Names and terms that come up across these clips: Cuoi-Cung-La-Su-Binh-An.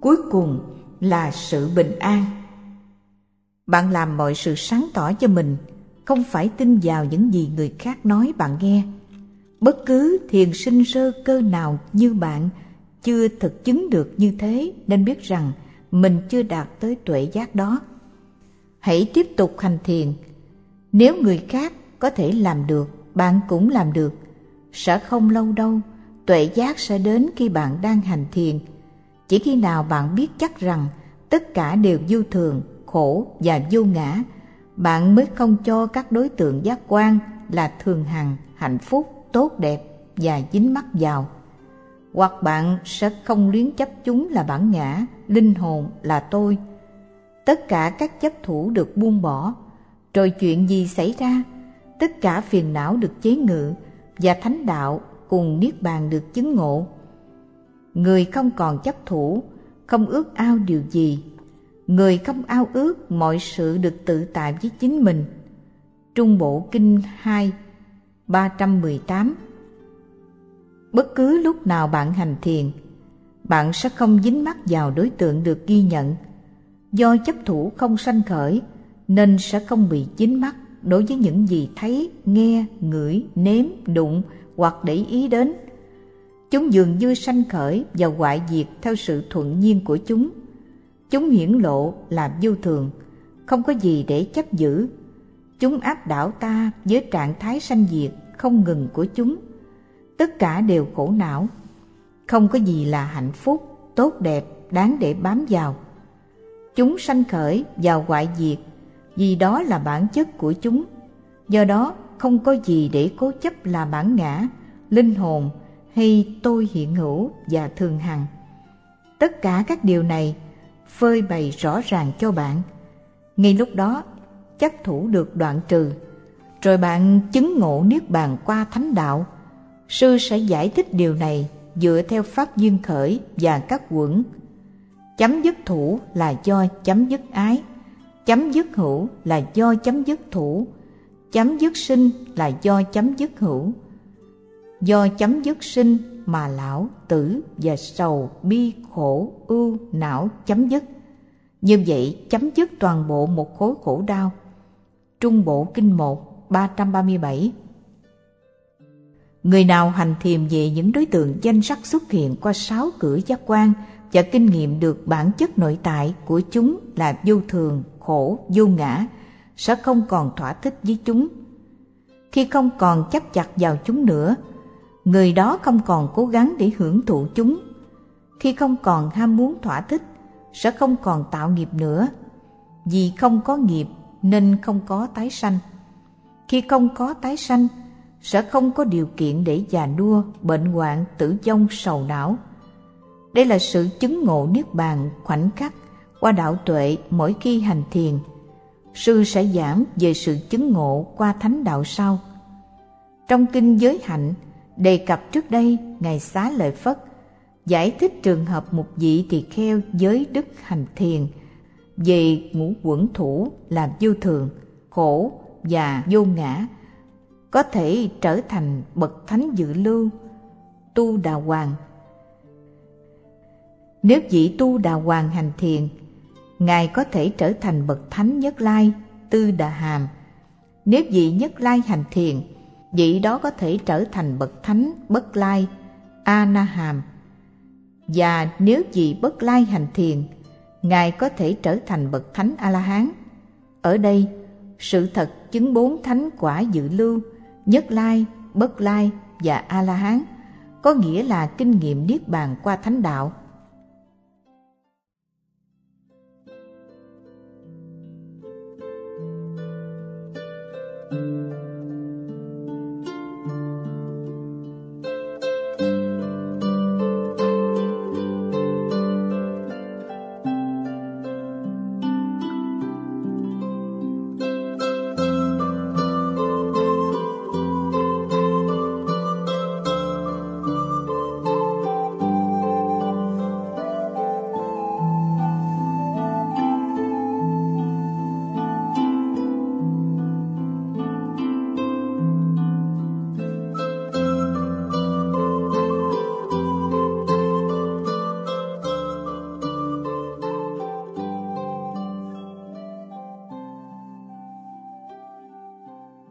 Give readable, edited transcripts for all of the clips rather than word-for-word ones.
cuối cùng là sự bình an. Bạn làm mọi sự sáng tỏ cho mình, không phải tin vào những gì người khác nói bạn nghe. Bất cứ thiền sinh sơ cơ nào như bạn chưa thực chứng được như thế nên biết rằng mình chưa đạt tới tuệ giác đó. Hãy tiếp tục hành thiền. Nếu người khác có thể làm được, bạn cũng làm được. Sẽ không lâu đâu, tuệ giác sẽ đến khi bạn đang hành thiền. Chỉ khi nào bạn biết chắc rằng tất cả đều vô thường, khổ và vô ngã, bạn mới không cho các đối tượng giác quan là thường hằng, hạnh phúc, tốt đẹp và dính mắc vào. Hoặc bạn sẽ không luyến chấp chúng là bản ngã, linh hồn là tôi. Tất cả các chấp thủ được buông bỏ, rồi chuyện gì xảy ra? Tất cả phiền não được chế ngự và thánh đạo cùng niết bàn được chứng ngộ. Người không còn chấp thủ, không ước ao điều gì. Người không ao ước, mọi sự được tự tại với chính mình. Trung Bộ Kinh 2:318. Bất cứ lúc nào bạn hành thiền, bạn sẽ không dính mắc vào đối tượng được ghi nhận. Do chấp thủ không sanh khởi nên sẽ không bị dính mắc đối với những gì thấy, nghe, ngửi, nếm, đụng hoặc để ý đến. Chúng dường như sanh khởi và hoại diệt theo sự thuận nhiên của chúng. Chúng hiển lộ là vô thường, không có gì để chấp giữ. Chúng áp đảo ta với trạng thái sanh diệt không ngừng của chúng. Tất cả đều khổ não. Không có gì là hạnh phúc, tốt đẹp, đáng để bám vào. Chúng sanh khởi và hoại diệt vì đó là bản chất của chúng. Do đó không có gì để cố chấp là bản ngã, linh hồn hay tôi hiện hữu và thường hằng. Tất cả các điều này phơi bày rõ ràng cho bạn. Ngay lúc đó chấp thủ được đoạn trừ, rồi bạn chứng ngộ niết bàn qua thánh đạo. Sư sẽ giải thích điều này dựa theo pháp duyên khởi và các uẩn. Chấm dứt thủ là do chấm dứt ái, chấm dứt hữu là do chấm dứt thủ, chấm dứt sinh là do chấm dứt hữu. Do chấm dứt sinh mà lão, tử và sầu, bi, khổ, ưu, não chấm dứt. Như vậy chấm dứt toàn bộ một khối khổ đau. Trung Bộ Kinh 1:337. Người nào hành thiền về những đối tượng danh sắc xuất hiện qua 6 cửa giác quan và kinh nghiệm được bản chất nội tại của chúng là vô thường, khổ, vô ngã, sẽ không còn thỏa thích với chúng. Khi không còn chấp chặt vào chúng nữa, người đó không còn cố gắng để hưởng thụ chúng. Khi không còn ham muốn thỏa thích, sẽ không còn tạo nghiệp nữa. Vì không có nghiệp nên không có tái sanh. Khi không có tái sanh, sẽ không có điều kiện để già nua, bệnh hoạn, tử vong, sầu não. Đây là sự chứng ngộ niết bàn khoảnh khắc qua đạo tuệ mỗi khi hành thiền. Sư sẽ giảng về sự chứng ngộ qua thánh đạo sau. Trong kinh Giới Hạnh đề cập trước đây, Ngài Xá Lợi Phất giải thích trường hợp một vị tỳ kheo giới đức hành thiền về ngũ uẩn thủ là vô thường, khổ và vô ngã, có thể trở thành bậc thánh dự lưu, tu đà hoàng. Nếu vị tu đà hoàng hành thiền, Ngài có thể trở thành bậc thánh Nhất Lai, Tư Đà Hàm. Nếu vị Nhất Lai hành thiền, vị đó có thể trở thành bậc thánh Bất Lai, A Na Hàm. Và nếu vị Bất Lai hành thiền, Ngài có thể trở thành bậc thánh A La Hán. Ở đây, sự thật chứng 4 thánh quả dự lưu, Nhất Lai, Bất Lai và A La Hán, có nghĩa là kinh nghiệm niết bàn qua thánh đạo.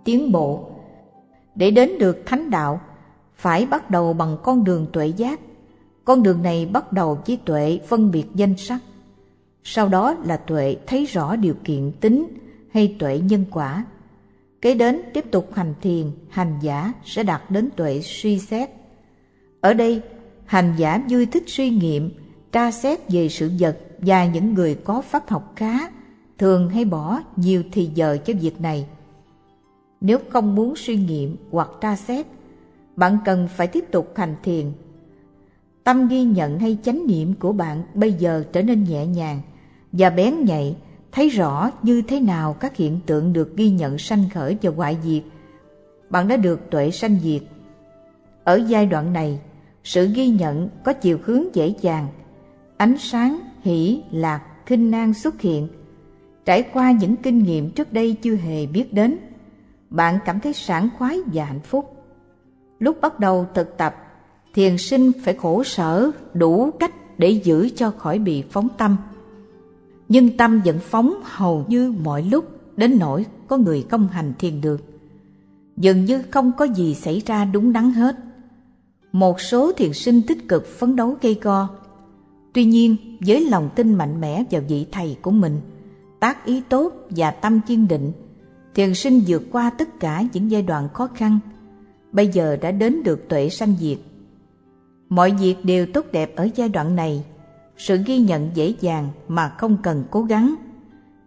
tiến bộ. Để đến được thánh đạo, phải bắt đầu bằng con đường tuệ giác. Con đường này bắt đầu với tuệ phân biệt danh sắc, sau đó là tuệ thấy rõ điều kiện tính hay tuệ nhân quả. Kế đến tiếp tục hành thiền, hành giả sẽ đạt đến tuệ suy xét. Ở đây, hành giả vui thích suy nghiệm, tra xét về sự vật, và những người có pháp học khá thường hay bỏ nhiều thì giờ cho việc này. Nếu không muốn suy nghiệm hoặc tra xét, bạn cần phải tiếp tục hành thiền. Tâm ghi nhận hay chánh niệm của bạn bây giờ trở nên nhẹ nhàng và bén nhạy, thấy rõ như thế nào các hiện tượng được ghi nhận sanh khởi và hoại diệt. Bạn đã được tuệ sanh diệt. Ở giai đoạn này, sự ghi nhận có chiều hướng dễ dàng, ánh sáng, hỷ, lạc, khinh an xuất hiện. Trải qua những kinh nghiệm trước đây chưa hề biết đến, bạn cảm thấy sảng khoái và hạnh phúc. Lúc bắt đầu thực tập, thiền sinh phải khổ sở đủ cách để giữ cho khỏi bị phóng tâm. Nhưng tâm vẫn phóng hầu như mọi lúc, đến nỗi có người không hành thiền được. Dường như không có gì xảy ra đúng đắn hết. Một số thiền sinh tích cực phấn đấu gây go. Tuy nhiên, với lòng tin mạnh mẽ vào vị thầy của mình, tác ý tốt và tâm kiên định, thiền sinh vượt qua tất cả những giai đoạn khó khăn, bây giờ đã đến được tuệ sanh diệt. Mọi việc đều tốt đẹp ở giai đoạn này, sự ghi nhận dễ dàng mà không cần cố gắng.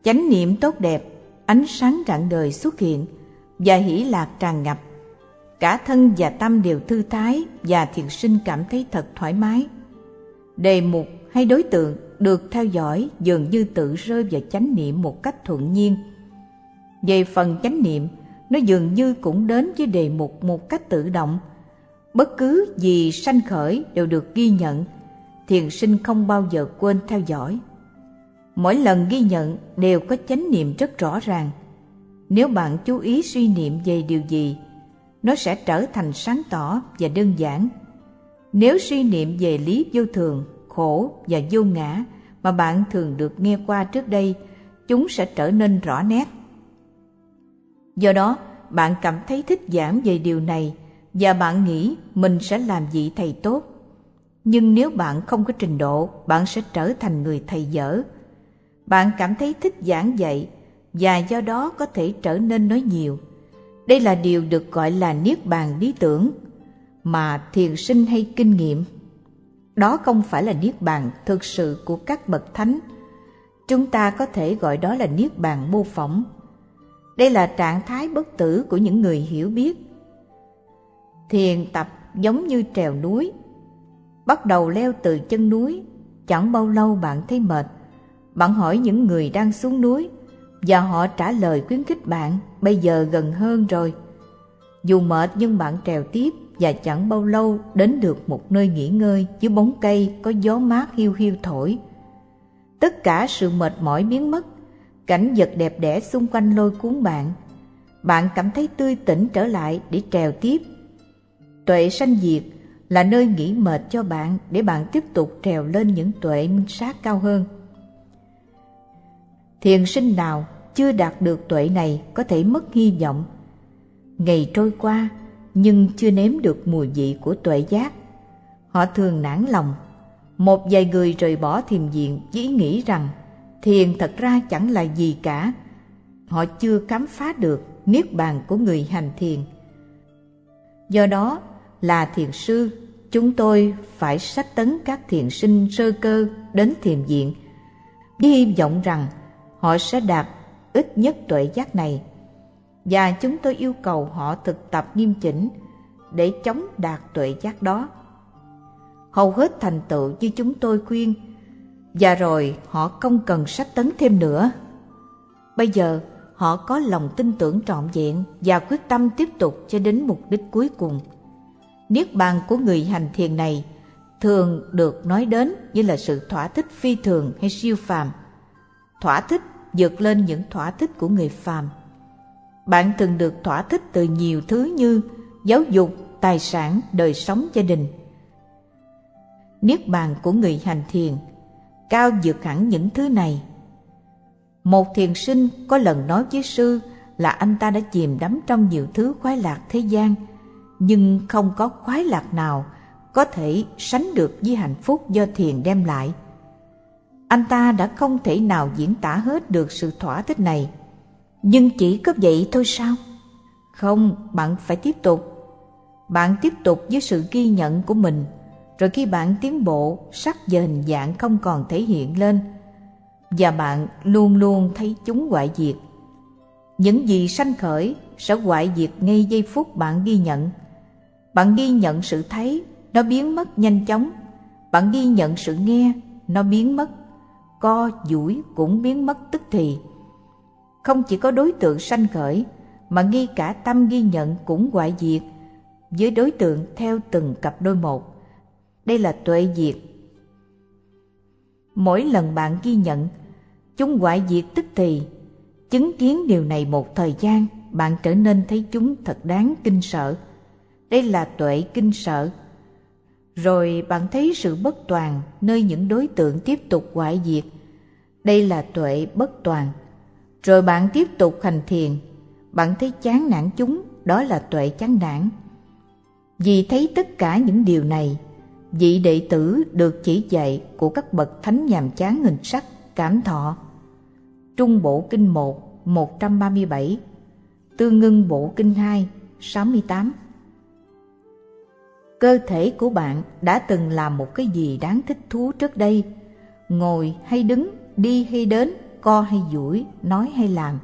Chánh niệm tốt đẹp, ánh sáng rạng ngời xuất hiện và hỷ lạc tràn ngập. Cả thân và tâm đều thư thái và thiền sinh cảm thấy thật thoải mái. Đề mục hay đối tượng được theo dõi dường như tự rơi vào chánh niệm một cách thuận nhiên. Về phần chánh niệm, nó dường như cũng đến với đề mục một cách tự động. Bất cứ gì sanh khởi đều được ghi nhận, thiền sinh không bao giờ quên theo dõi. Mỗi lần ghi nhận đều có chánh niệm rất rõ ràng. Nếu bạn chú ý suy niệm về điều gì, nó sẽ trở thành sáng tỏ và đơn giản. Nếu suy niệm về lý vô thường, khổ và vô ngã mà bạn thường được nghe qua trước đây, chúng sẽ trở nên rõ nét. Do đó, bạn cảm thấy thích giảng về điều này và bạn nghĩ mình sẽ làm vị thầy tốt. Nhưng nếu bạn không có trình độ, bạn sẽ trở thành người thầy dở. Bạn cảm thấy thích giảng dạy và do đó có thể trở nên nói nhiều. Đây là điều được gọi là niết bàn lý tưởng mà thiền sinh hay kinh nghiệm. Đó không phải là niết bàn thực sự của các bậc thánh. Chúng ta có thể gọi đó là niết bàn mô phỏng. Đây là trạng thái bất tử của những người hiểu biết. Thiền tập giống như trèo núi. Bắt đầu leo từ chân núi, chẳng bao lâu bạn thấy mệt. Bạn hỏi những người đang xuống núi và họ trả lời khuyến khích bạn, bây giờ gần hơn rồi. Dù mệt nhưng bạn trèo tiếp và chẳng bao lâu đến được một nơi nghỉ ngơi dưới bóng cây có gió mát hiu hiu thổi. Tất cả sự mệt mỏi biến mất, cảnh vật đẹp đẽ xung quanh lôi cuốn bạn. Bạn cảm thấy tươi tỉnh trở lại để trèo tiếp. Tuệ sanh diệt là nơi nghỉ mệt cho bạn để bạn tiếp tục trèo lên những tuệ minh sát cao hơn. Thiền sinh nào chưa đạt được tuệ này có thể mất hy vọng. Ngày trôi qua nhưng chưa nếm được mùi vị của tuệ giác. Họ thường nản lòng. Một vài người rời bỏ thiền viện chỉ nghĩ rằng thiền thật ra chẳng là gì cả. Họ chưa khám phá được niết bàn của người hành thiền. Do đó, là thiền sư, chúng tôi phải sách tấn các thiền sinh sơ cơ đến thiền viện với hy vọng rằng họ sẽ đạt ít nhất tuệ giác này, và chúng tôi yêu cầu họ thực tập nghiêm chỉnh để chống đạt tuệ giác đó. Hầu hết thành tựu như chúng tôi khuyên, và rồi họ không cần sách tấn thêm nữa. Bây giờ họ có lòng tin tưởng trọn vẹn và quyết tâm tiếp tục cho đến mục đích cuối cùng. Niết bàn của người hành thiền này thường được nói đến như là sự thỏa thích phi thường hay siêu phàm, thỏa thích vượt lên những thỏa thích của người phàm. Bạn thường được thỏa thích từ nhiều thứ như giáo dục, tài sản, đời sống gia đình. Niết bàn của người hành thiền cao vượt hẳn những thứ này. Một thiền sinh có lần nói với sư là anh ta đã chìm đắm trong nhiều thứ khoái lạc thế gian, nhưng không có khoái lạc nào có thể sánh được với hạnh phúc do thiền đem lại. Anh ta đã không thể nào diễn tả hết được sự thỏa thích này. Nhưng chỉ có vậy thôi sao? Không, bạn phải tiếp tục. Bạn tiếp tục với sự ghi nhận của mình, rồi khi bạn tiến bộ, sắc và hình dạng không còn thể hiện lên, và bạn luôn luôn thấy chúng hoại diệt. Những gì sanh khởi sẽ hoại diệt ngay giây phút bạn ghi nhận. Bạn ghi nhận sự thấy, nó biến mất nhanh chóng. Bạn ghi nhận sự nghe, nó biến mất. Co duỗi cũng biến mất tức thì. Không chỉ có đối tượng sanh khởi, mà ngay cả tâm ghi nhận cũng hoại diệt, với đối tượng theo từng cặp đôi một. Đây là tuệ diệt. Mỗi lần bạn ghi nhận, chúng hoại diệt tức thì. Chứng kiến điều này một thời gian, bạn trở nên thấy chúng thật đáng kinh sợ. Đây là tuệ kinh sợ. Rồi bạn thấy sự bất toàn nơi những đối tượng tiếp tục hoại diệt. Đây là tuệ bất toàn. Rồi bạn tiếp tục hành thiền. Bạn thấy chán nản chúng, đó là tuệ chán nản. Vì thấy tất cả những điều này, vị đệ tử được chỉ dạy của các bậc thánh nhàm chán hình sắc, cảm thọ. Trung Bộ Kinh 1, 137, Tương Ngưng Bộ Kinh 2, 68. Cơ thể của bạn đã từng làm một cái gì đáng thích thú trước đây, ngồi hay đứng, đi hay đến, co hay duỗi, nói hay làm.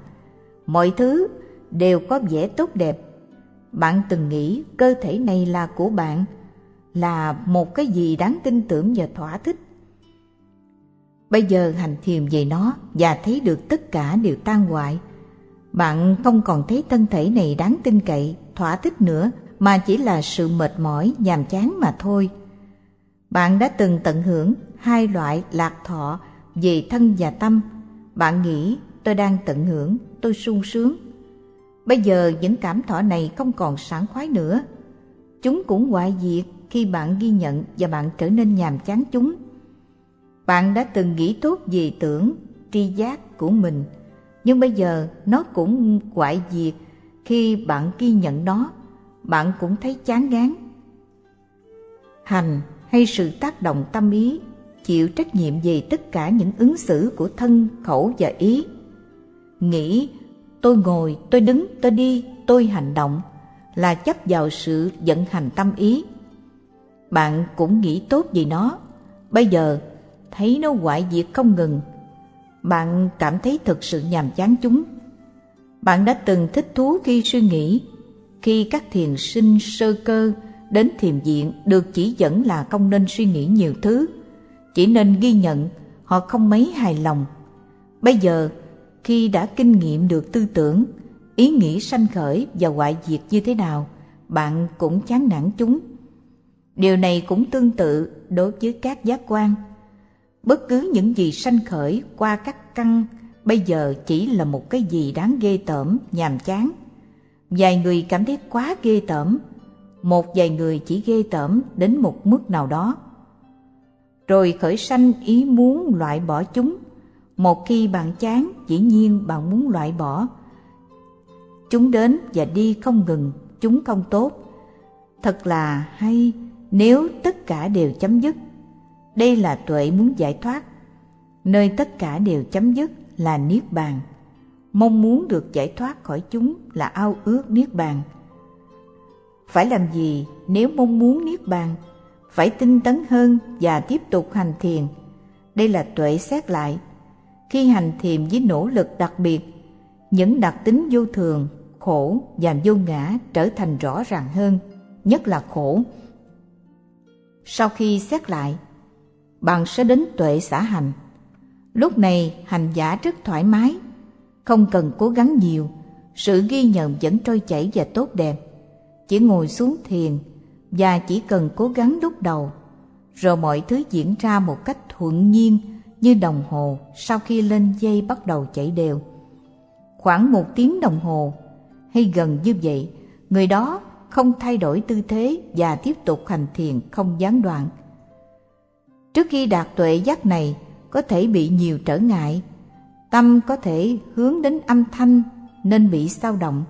Mọi thứ đều có vẻ tốt đẹp. Bạn từng nghĩ cơ thể này là của bạn, là một cái gì đáng tin tưởng và thỏa thích. Bây giờ hành thiền về nó và thấy được tất cả đều tan hoại. Bạn không còn thấy thân thể này đáng tin cậy, thỏa thích nữa, mà chỉ là sự mệt mỏi, nhàm chán mà thôi. Bạn đã từng tận hưởng hai loại lạc thọ về thân và tâm. Bạn nghĩ tôi đang tận hưởng, tôi sung sướng. Bây giờ những cảm thọ này không còn sảng khoái nữa. Chúng cũng hoại diệt khi bạn ghi nhận và bạn trở nên nhàm chán chúng. Bạn đã từng nghĩ tốt về tưởng, tri giác của mình, nhưng bây giờ nó cũng hoại diệt khi bạn ghi nhận nó. Bạn cũng thấy chán ngán. Hành hay sự tác động tâm ý, chịu trách nhiệm về tất cả những ứng xử của thân, khẩu và ý. Nghĩ tôi ngồi, tôi đứng, tôi đi, tôi hành động là chấp vào sự vận hành tâm ý. Bạn cũng nghĩ tốt về nó. Bây giờ thấy nó hoại diệt không ngừng. Bạn cảm thấy thực sự nhàm chán chúng. Bạn đã từng thích thú khi suy nghĩ. Khi các thiền sinh sơ cơ đến thiền viện được chỉ dẫn là không nên suy nghĩ nhiều thứ, chỉ nên ghi nhận, họ không mấy hài lòng. Bây giờ, khi đã kinh nghiệm được tư tưởng, ý nghĩ sanh khởi và hoại diệt như thế nào, bạn cũng chán nản chúng. Điều này cũng tương tự đối với các giác quan. Bất cứ những gì sanh khởi qua các căn bây giờ chỉ là một cái gì đáng ghê tởm, nhàm chán. Vài người cảm thấy quá ghê tởm, một vài người chỉ ghê tởm đến một mức nào đó, rồi khởi sanh ý muốn loại bỏ chúng. Một khi bạn chán, dĩ nhiên bạn muốn loại bỏ. Chúng đến và đi không ngừng, chúng không tốt. Thật là hay nếu tất cả đều chấm dứt. Đây là tuệ muốn giải thoát. Nơi tất cả đều chấm dứt là Niết Bàn. Mong muốn được giải thoát khỏi chúng là ao ước Niết Bàn. Phải làm gì nếu mong muốn Niết Bàn? Phải tinh tấn hơn và tiếp tục hành thiền. Đây là tuệ xét lại. Khi hành thiền với nỗ lực đặc biệt, những đặc tính vô thường, khổ và vô ngã trở thành rõ ràng hơn, nhất là khổ. Sau khi xét lại, bạn sẽ đến tuệ xả hành. Lúc này hành giả rất thoải mái, không cần cố gắng nhiều, sự ghi nhận vẫn trôi chảy và tốt đẹp. Chỉ ngồi xuống thiền và chỉ cần cố gắng lúc đầu, rồi mọi thứ diễn ra một cách thuận nhiên như đồng hồ sau khi lên dây bắt đầu chảy đều. Khoảng 1 tiếng đồng hồ hay gần như vậy, người đó không thay đổi tư thế và tiếp tục hành thiền không gián đoạn. Trước khi đạt tuệ giác này, có thể bị nhiều trở ngại. Tâm có thể hướng đến âm thanh nên bị xao động,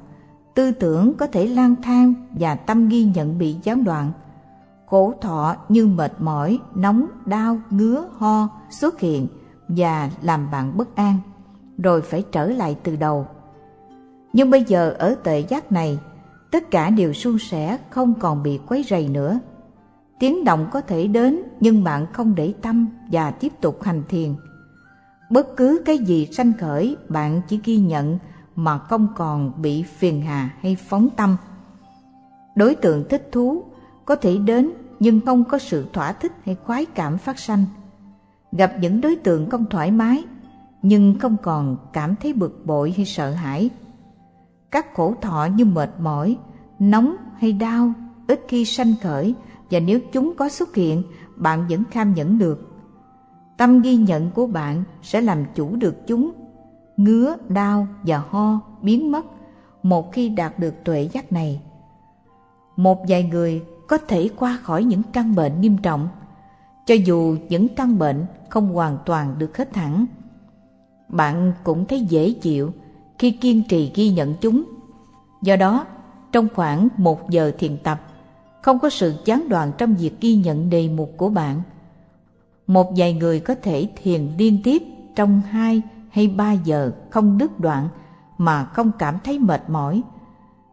tư tưởng có thể lang thang và tâm ghi nhận bị gián đoạn. Khổ thọ như mệt mỏi, nóng, đau, ngứa, ho xuất hiện và làm bạn bất an, rồi phải trở lại từ đầu. Nhưng bây giờ ở tệ giác này, tất cả đều suôn sẻ, không còn bị quấy rầy nữa. Tiếng động có thể đến nhưng bạn không để tâm và tiếp tục hành thiền. Bất cứ cái gì sanh khởi bạn chỉ ghi nhận mà không còn bị phiền hà hay phóng tâm. Đối tượng thích thú có thể đến nhưng không có sự thỏa thích hay khoái cảm phát sanh. Gặp những đối tượng không thoải mái nhưng không còn cảm thấy bực bội hay sợ hãi. Các khổ thọ như mệt mỏi, nóng hay đau ít khi sanh khởi, và nếu chúng có xuất hiện, bạn vẫn kham nhẫn được. Tâm ghi nhận của bạn sẽ làm chủ được chúng. Ngứa, đau và ho biến mất một khi đạt được tuệ giác này. Một vài người có thể qua khỏi những căn bệnh nghiêm trọng, cho dù những căn bệnh không hoàn toàn được hết hẳn. Bạn cũng thấy dễ chịu khi kiên trì ghi nhận chúng. Do đó, trong khoảng 1 giờ thiền tập, không có sự gián đoạn trong việc ghi nhận đề mục của bạn. Một vài người có thể thiền liên tiếp trong 2 hay 3 giờ không đứt đoạn mà không cảm thấy mệt mỏi.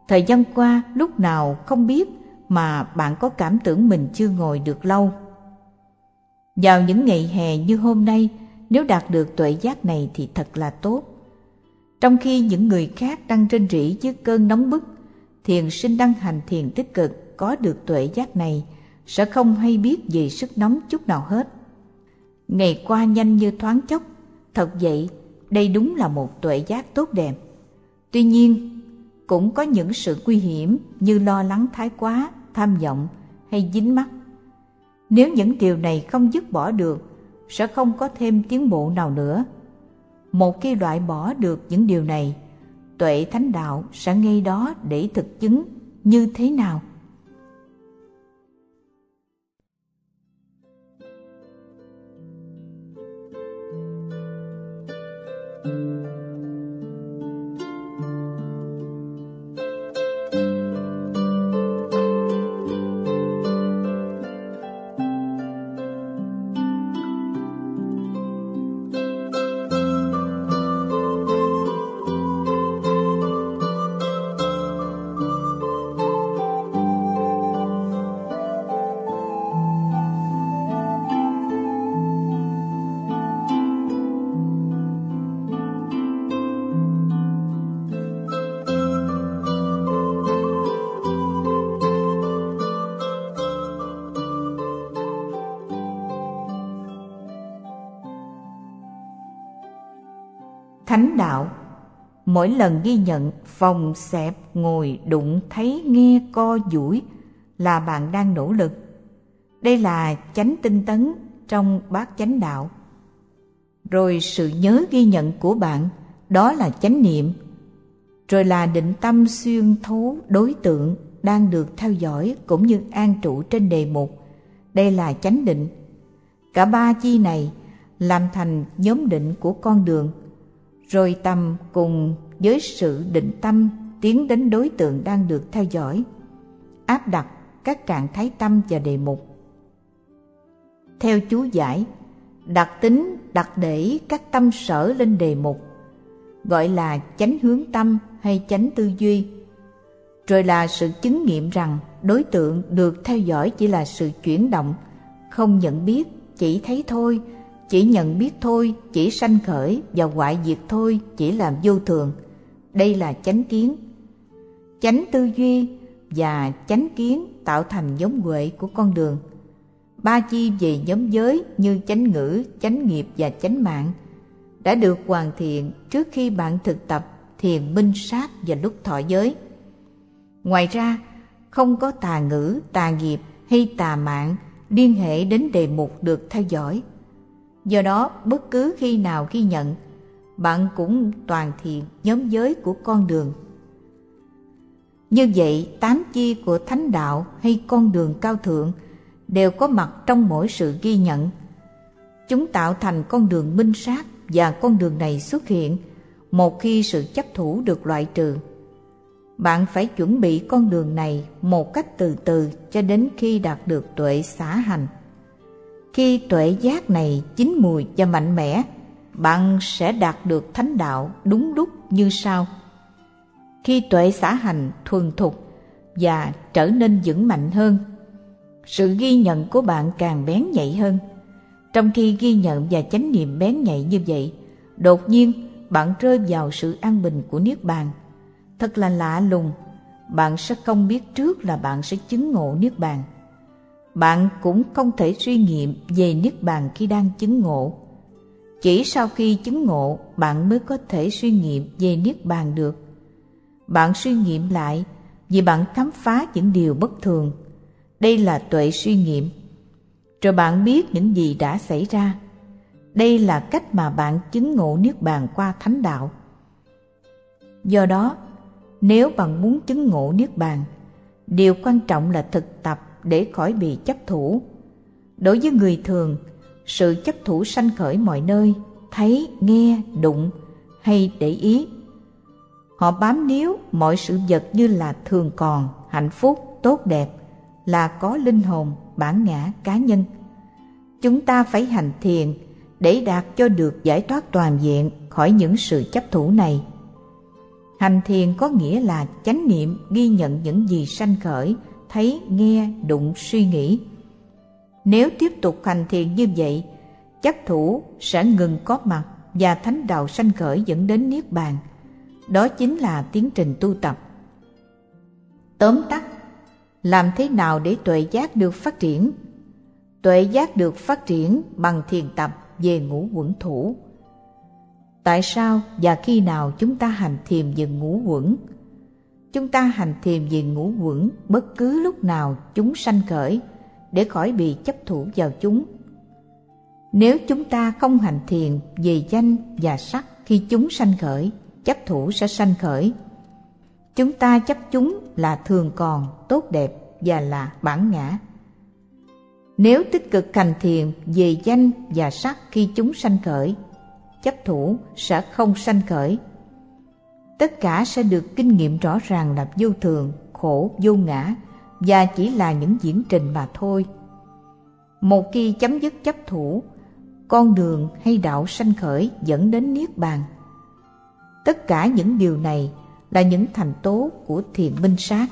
Thời gian qua lúc nào không biết mà bạn có cảm tưởng mình chưa ngồi được lâu. Vào những ngày hè như hôm nay, nếu đạt được tuệ giác này thì thật là tốt. Trong khi những người khác đang rên rỉ dưới cơn nóng bức, thiền sinh đang hành thiền tích cực có được tuệ giác này sẽ không hay biết về sức nóng chút nào hết. Ngày qua nhanh như thoáng chốc, thật vậy, đây đúng là một tuệ giác tốt đẹp. Tuy nhiên, cũng có những sự nguy hiểm như lo lắng thái quá, tham vọng hay dính mắc. Nếu những điều này không dứt bỏ được, sẽ không có thêm tiến bộ nào nữa. Một khi loại bỏ được những điều này, tuệ thánh đạo sẽ ngay đó để thực chứng như thế nào. Thánh đạo, mỗi lần ghi nhận, vòng, xẹp, ngồi, đụng, thấy, nghe, co, duỗi là bạn đang nỗ lực. Đây là chánh tinh tấn trong bát chánh đạo. Rồi sự nhớ ghi nhận của bạn, đó là chánh niệm. Rồi là định tâm xuyên thấu đối tượng đang được theo dõi cũng như an trụ trên đề mục. Đây là chánh định. Cả 3 chi này làm thành nhóm định của con đường. Rồi tâm cùng với sự định tâm tiến đến đối tượng đang được theo dõi, áp đặt các trạng thái tâm và đề mục. Theo chú giải, đặt tính đặt để các tâm sở lên đề mục, gọi là chánh hướng tâm hay chánh tư duy. Rồi là sự chứng nghiệm rằng đối tượng được theo dõi chỉ là sự chuyển động, không nhận biết, chỉ thấy thôi, chỉ nhận biết thôi, chỉ sanh khởi và hoại diệt thôi, chỉ là vô thường. Đây là chánh kiến. Chánh tư duy và chánh kiến tạo thành nhóm huệ của con đường. 3 chi về nhóm giới như chánh ngữ, chánh nghiệp và chánh mạng đã được hoàn thiện trước khi bạn thực tập thiền minh sát và lúc thọ giới. Ngoài ra, không có tà ngữ, tà nghiệp hay tà mạng liên hệ đến đề mục được theo dõi. Do đó, bất cứ khi nào ghi nhận, bạn cũng toàn thiện nhóm giới của con đường. Như vậy, 8 chi của thánh đạo hay con đường cao thượng đều có mặt trong mỗi sự ghi nhận. Chúng tạo thành con đường minh sát, và con đường này xuất hiện một khi sự chấp thủ được loại trừ. Bạn phải chuẩn bị con đường này một cách từ từ cho đến khi đạt được tuệ xả hành. Khi tuệ giác này chín mùi và mạnh mẽ, bạn sẽ đạt được thánh đạo đúng đúc như sau. Khi tuệ xả hành thuần thục và trở nên vững mạnh hơn, sự ghi nhận của bạn càng bén nhạy hơn. Trong khi ghi nhận và chánh niệm bén nhạy như vậy, đột nhiên bạn rơi vào sự an bình của Niết Bàn. Thật là lạ lùng, bạn sẽ không biết trước là bạn sẽ chứng ngộ Niết Bàn. Bạn cũng không thể suy nghiệm về Niết Bàn khi đang chứng ngộ. Chỉ sau khi chứng ngộ, bạn mới có thể suy nghiệm về Niết Bàn được. Bạn suy nghiệm lại vì bạn khám phá những điều bất thường. Đây là tuệ suy nghiệm. Rồi bạn biết những gì đã xảy ra. Đây là cách mà bạn chứng ngộ Niết Bàn qua thánh đạo. Do đó, nếu bạn muốn chứng ngộ Niết Bàn, điều quan trọng là thực tập để khỏi bị chấp thủ. Đối với người thường, sự chấp thủ sanh khởi mọi nơi, thấy, nghe, đụng hay để ý. Họ bám níu mọi sự vật như là thường còn, hạnh phúc, tốt đẹp, là có linh hồn, bản ngã, cá nhân. Chúng ta phải hành thiền để đạt cho được giải thoát toàn diện khỏi những sự chấp thủ này. Hành thiền có nghĩa là chánh niệm ghi nhận những gì sanh khởi, thấy, nghe, đụng, suy nghĩ. Nếu tiếp tục hành thiền như vậy, chấp thủ sẽ ngừng có mặt và thánh đạo sanh khởi dẫn đến Niết Bàn. Đó chính là tiến trình tu tập. Tóm tắt, làm thế nào để tuệ giác được phát triển? Tuệ giác được phát triển bằng thiền tập về ngũ uẩn thủ. Tại sao và khi nào chúng ta hành thiền về ngũ uẩn? Chúng ta hành thiền về ngũ uẩn bất cứ lúc nào chúng sanh khởi để khỏi bị chấp thủ vào chúng. Nếu chúng ta không hành thiền về danh và sắc khi chúng sanh khởi, chấp thủ sẽ sanh khởi. Chúng ta chấp chúng là thường còn, tốt đẹp và là bản ngã. Nếu tích cực hành thiền về danh và sắc khi chúng sanh khởi, chấp thủ sẽ không sanh khởi. Tất cả sẽ được kinh nghiệm rõ ràng là vô thường, khổ, vô ngã và chỉ là những diễn trình mà thôi. Một khi chấm dứt chấp thủ, con đường hay đạo sanh khởi dẫn đến Niết Bàn. Tất cả những điều này là những thành tố của thiền minh sát.